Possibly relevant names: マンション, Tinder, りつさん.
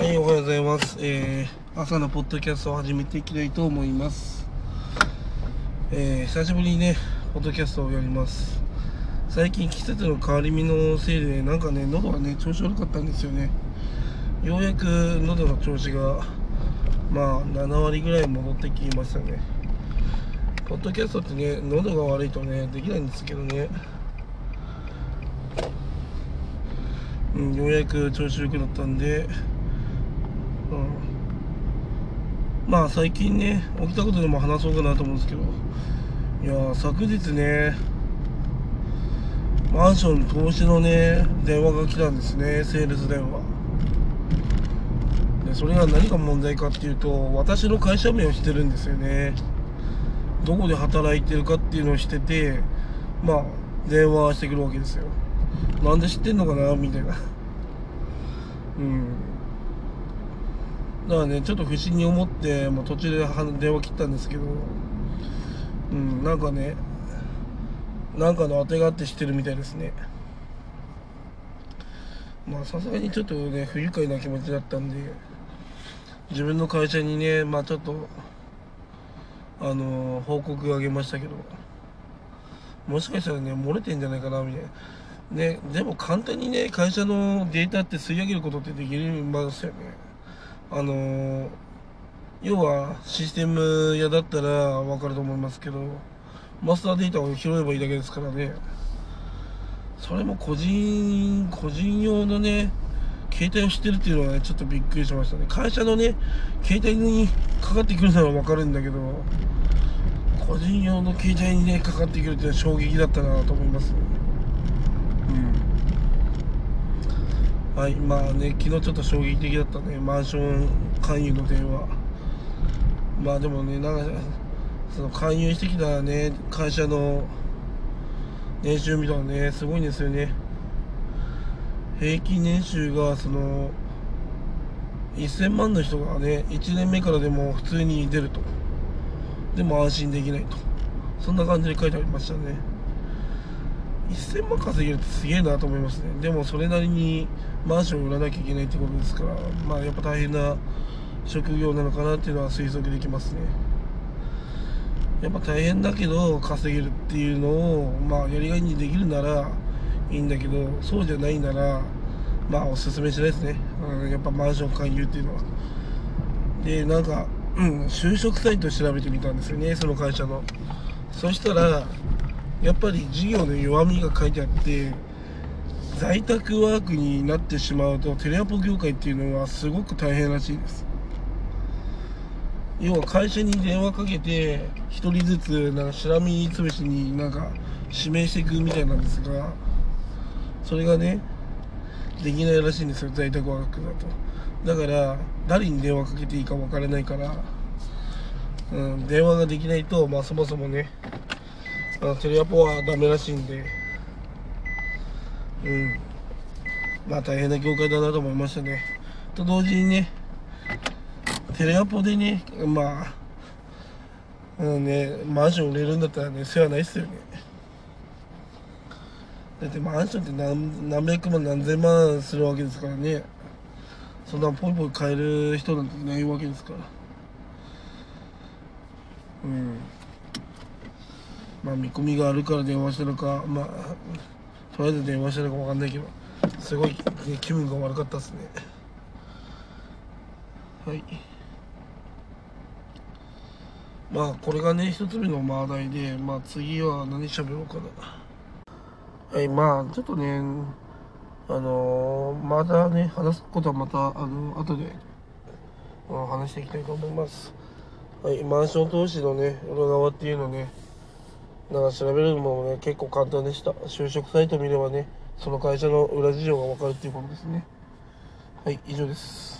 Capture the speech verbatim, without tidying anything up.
はい、おはようございます、えー、朝のポッドキャストを始めていきたいと思います、えー、久しぶりにねポッドキャストをやります。最近季節の変わり身のせいでなんかね喉がね調子悪かったんですよね。ようやく喉の調子がまあななわりぐらい戻ってきましたね。ポッドキャストってね喉が悪いとねできないんですけどね、うん、ようやく調子良くなったんで、うん、まあ最近ね起きたことでも話そうかなと思うんですけど、いや昨日ねマンション投資のね電話が来たんですね。セールス電話で、それが何が問題かっていうと、私の会社名をしてるんですよね。どこで働いてるかっていうのをしてて、まあ電話してくるわけですよ。なんで知ってんのかなみたいなうんだからねちょっと不審に思って、まあ、途中で電話切ったんですけど、うんなんかねなんかの当てがあってしてるみたいですね。まあさすがにちょっとね不愉快な気持ちだったんで、自分の会社にねまあちょっとあのー、報告をあげましたけど、もしかしたらね漏れてんじゃないかなみたいなね。でも簡単にね会社のデータって吸い上げることってできるんですよね。あのー、要はシステム屋だったらわかると思いますけど、マスターデータを拾えばいいだけですからね。それも個人個人用のね携帯をしてるっていうのはねちょっとびっくりしましたね。会社のね携帯にかかってくるのはわかるんだけど、個人用の携帯にねかかってくるっていうのは衝撃だったなと思いますね。はい、まあね昨日ちょっと衝撃的だったねマンション勧誘の電話。まあでもねなんかその勧誘してきたね会社の年収みたいなねすごいんですよね。平均年収がそのせんまんの人がねいちねんめからでも普通に出ると、でも安心できないと、そんな感じで書いてありましたね。せんまん稼げるってすげえなと思いますね。でもそれなりにマンションを売らなきゃいけないってことですから、まあやっぱ大変な職業なのかなっていうのは推測できますね。やっぱ大変だけど稼げるっていうのをまあやりがいにできるならいいんだけど、そうじゃないならまあおすすめしないですね、うん、やっぱマンション勧誘っていうのは。でなんか、うん、就職サイト調べてみたんですよねその会社の。そしたらやっぱり事業の弱みが書いてあって、在宅ワークになってしまうとテレアポ業界っていうのはすごく大変らしいです。要は会社に電話かけて一人ずつなんかしらみつぶしになんか指名していくみたいなんですが、それがねできないらしいんですよ在宅ワークだと。だから誰に電話かけていいか分からないから、うん、電話ができないとまあそもそもねテレアポはダメらしいんで、うん、まあ大変な業界だなと思いましたね。と同時にねテレアポでねまあ、うん、ねマンション売れるんだったらね世話ないっすよね。だってマンションって 何, 何百万何千万するわけですからね。そんなポイポイ買える人なんていないわけですから、うんまあ見込みがあるから電話したのか、まあとりあえず電話したのか分かんないけど、すごい、ね、気分が悪かったですね。はい。まあこれがね一つ目の話題で、まあ次は何喋ろうかな。はい、まあちょっとね、あのー、まだね話すことはまたあの後で話していきたいと思います。はい、マンション投資のね裏側っていうのね。なんか調べるのもね結構簡単でした。就職サイト見ればねその会社の裏事情が分かるっていうことですね。はい、以上です。